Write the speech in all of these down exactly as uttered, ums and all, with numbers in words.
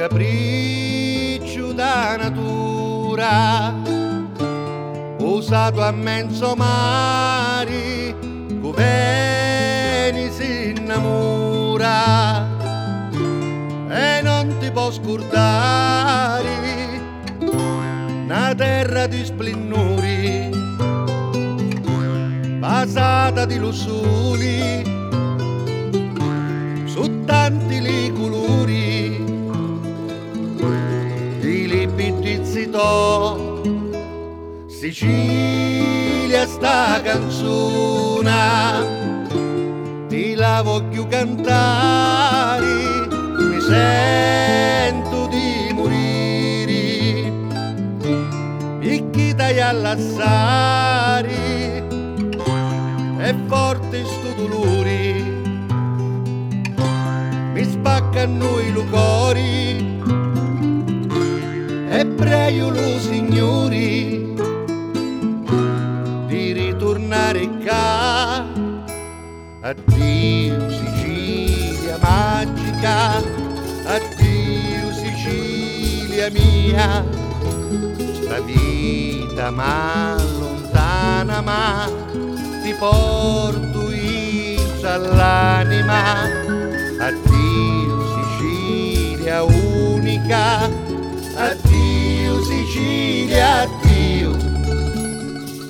capriccio da natura, usato a mezzo mari, coveni si innamora, e non ti può scordare, una terra di splendori, basata di lusuri, su tanti li colori, di libitizitò, Sicilia sta canzone, ti la voglio cantare, mi sento di morire, picchi dai allassari, e forte sto dolore, mi spaccano i lucori, e prego lo signori, addio Sicilia magica, addio Sicilia mia, sta vita ma lontana ma ti porto io all'anima, addio Sicilia unica, addio Sicilia, addio,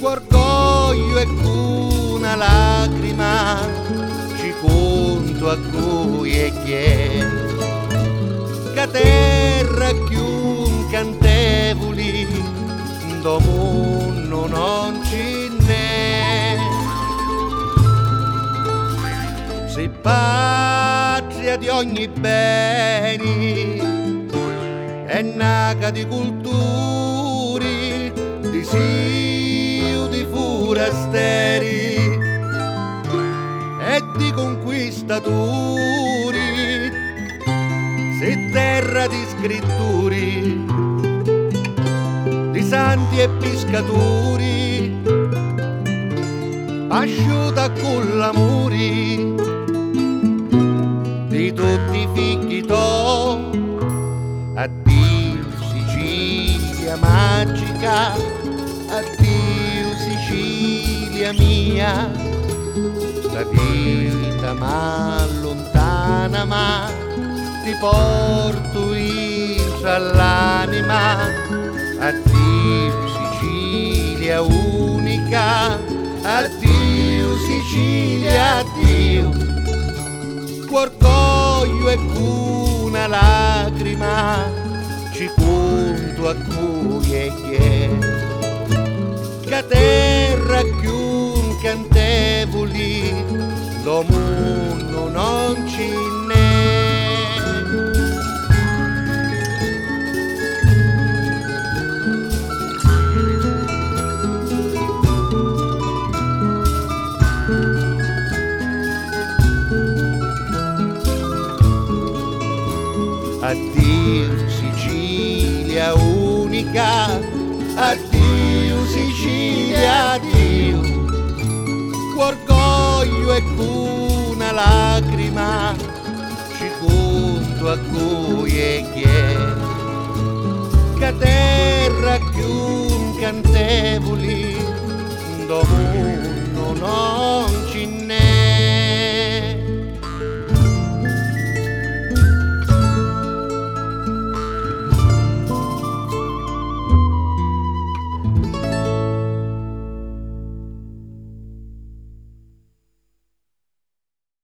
orgoglio e una lacrima ci conto a cui e chi è, che terra più incantevoli do mondo non ci n'è, sei patria di ogni bene, è naca di culturi, di siu, di forasteri, di conquistatori, sei terra di scrittori, di santi e pescatori, asciuta con l'amore, di tutti i figli to, addio Sicilia magica, addio Sicilia mia, la vita ma lontana ma ti porto io all'anima, addio Sicilia unica, addio Sicilia, addio, orgoglio e una lacrima ci conto a cui e chi è, che terra più incantevoli lo mondo non ci n'è. Addio Sicilia unica, addio Sicilia, addio, orgoglio e una lacrima ci conto a cui e chi è, che terra più incantevoli do mondo non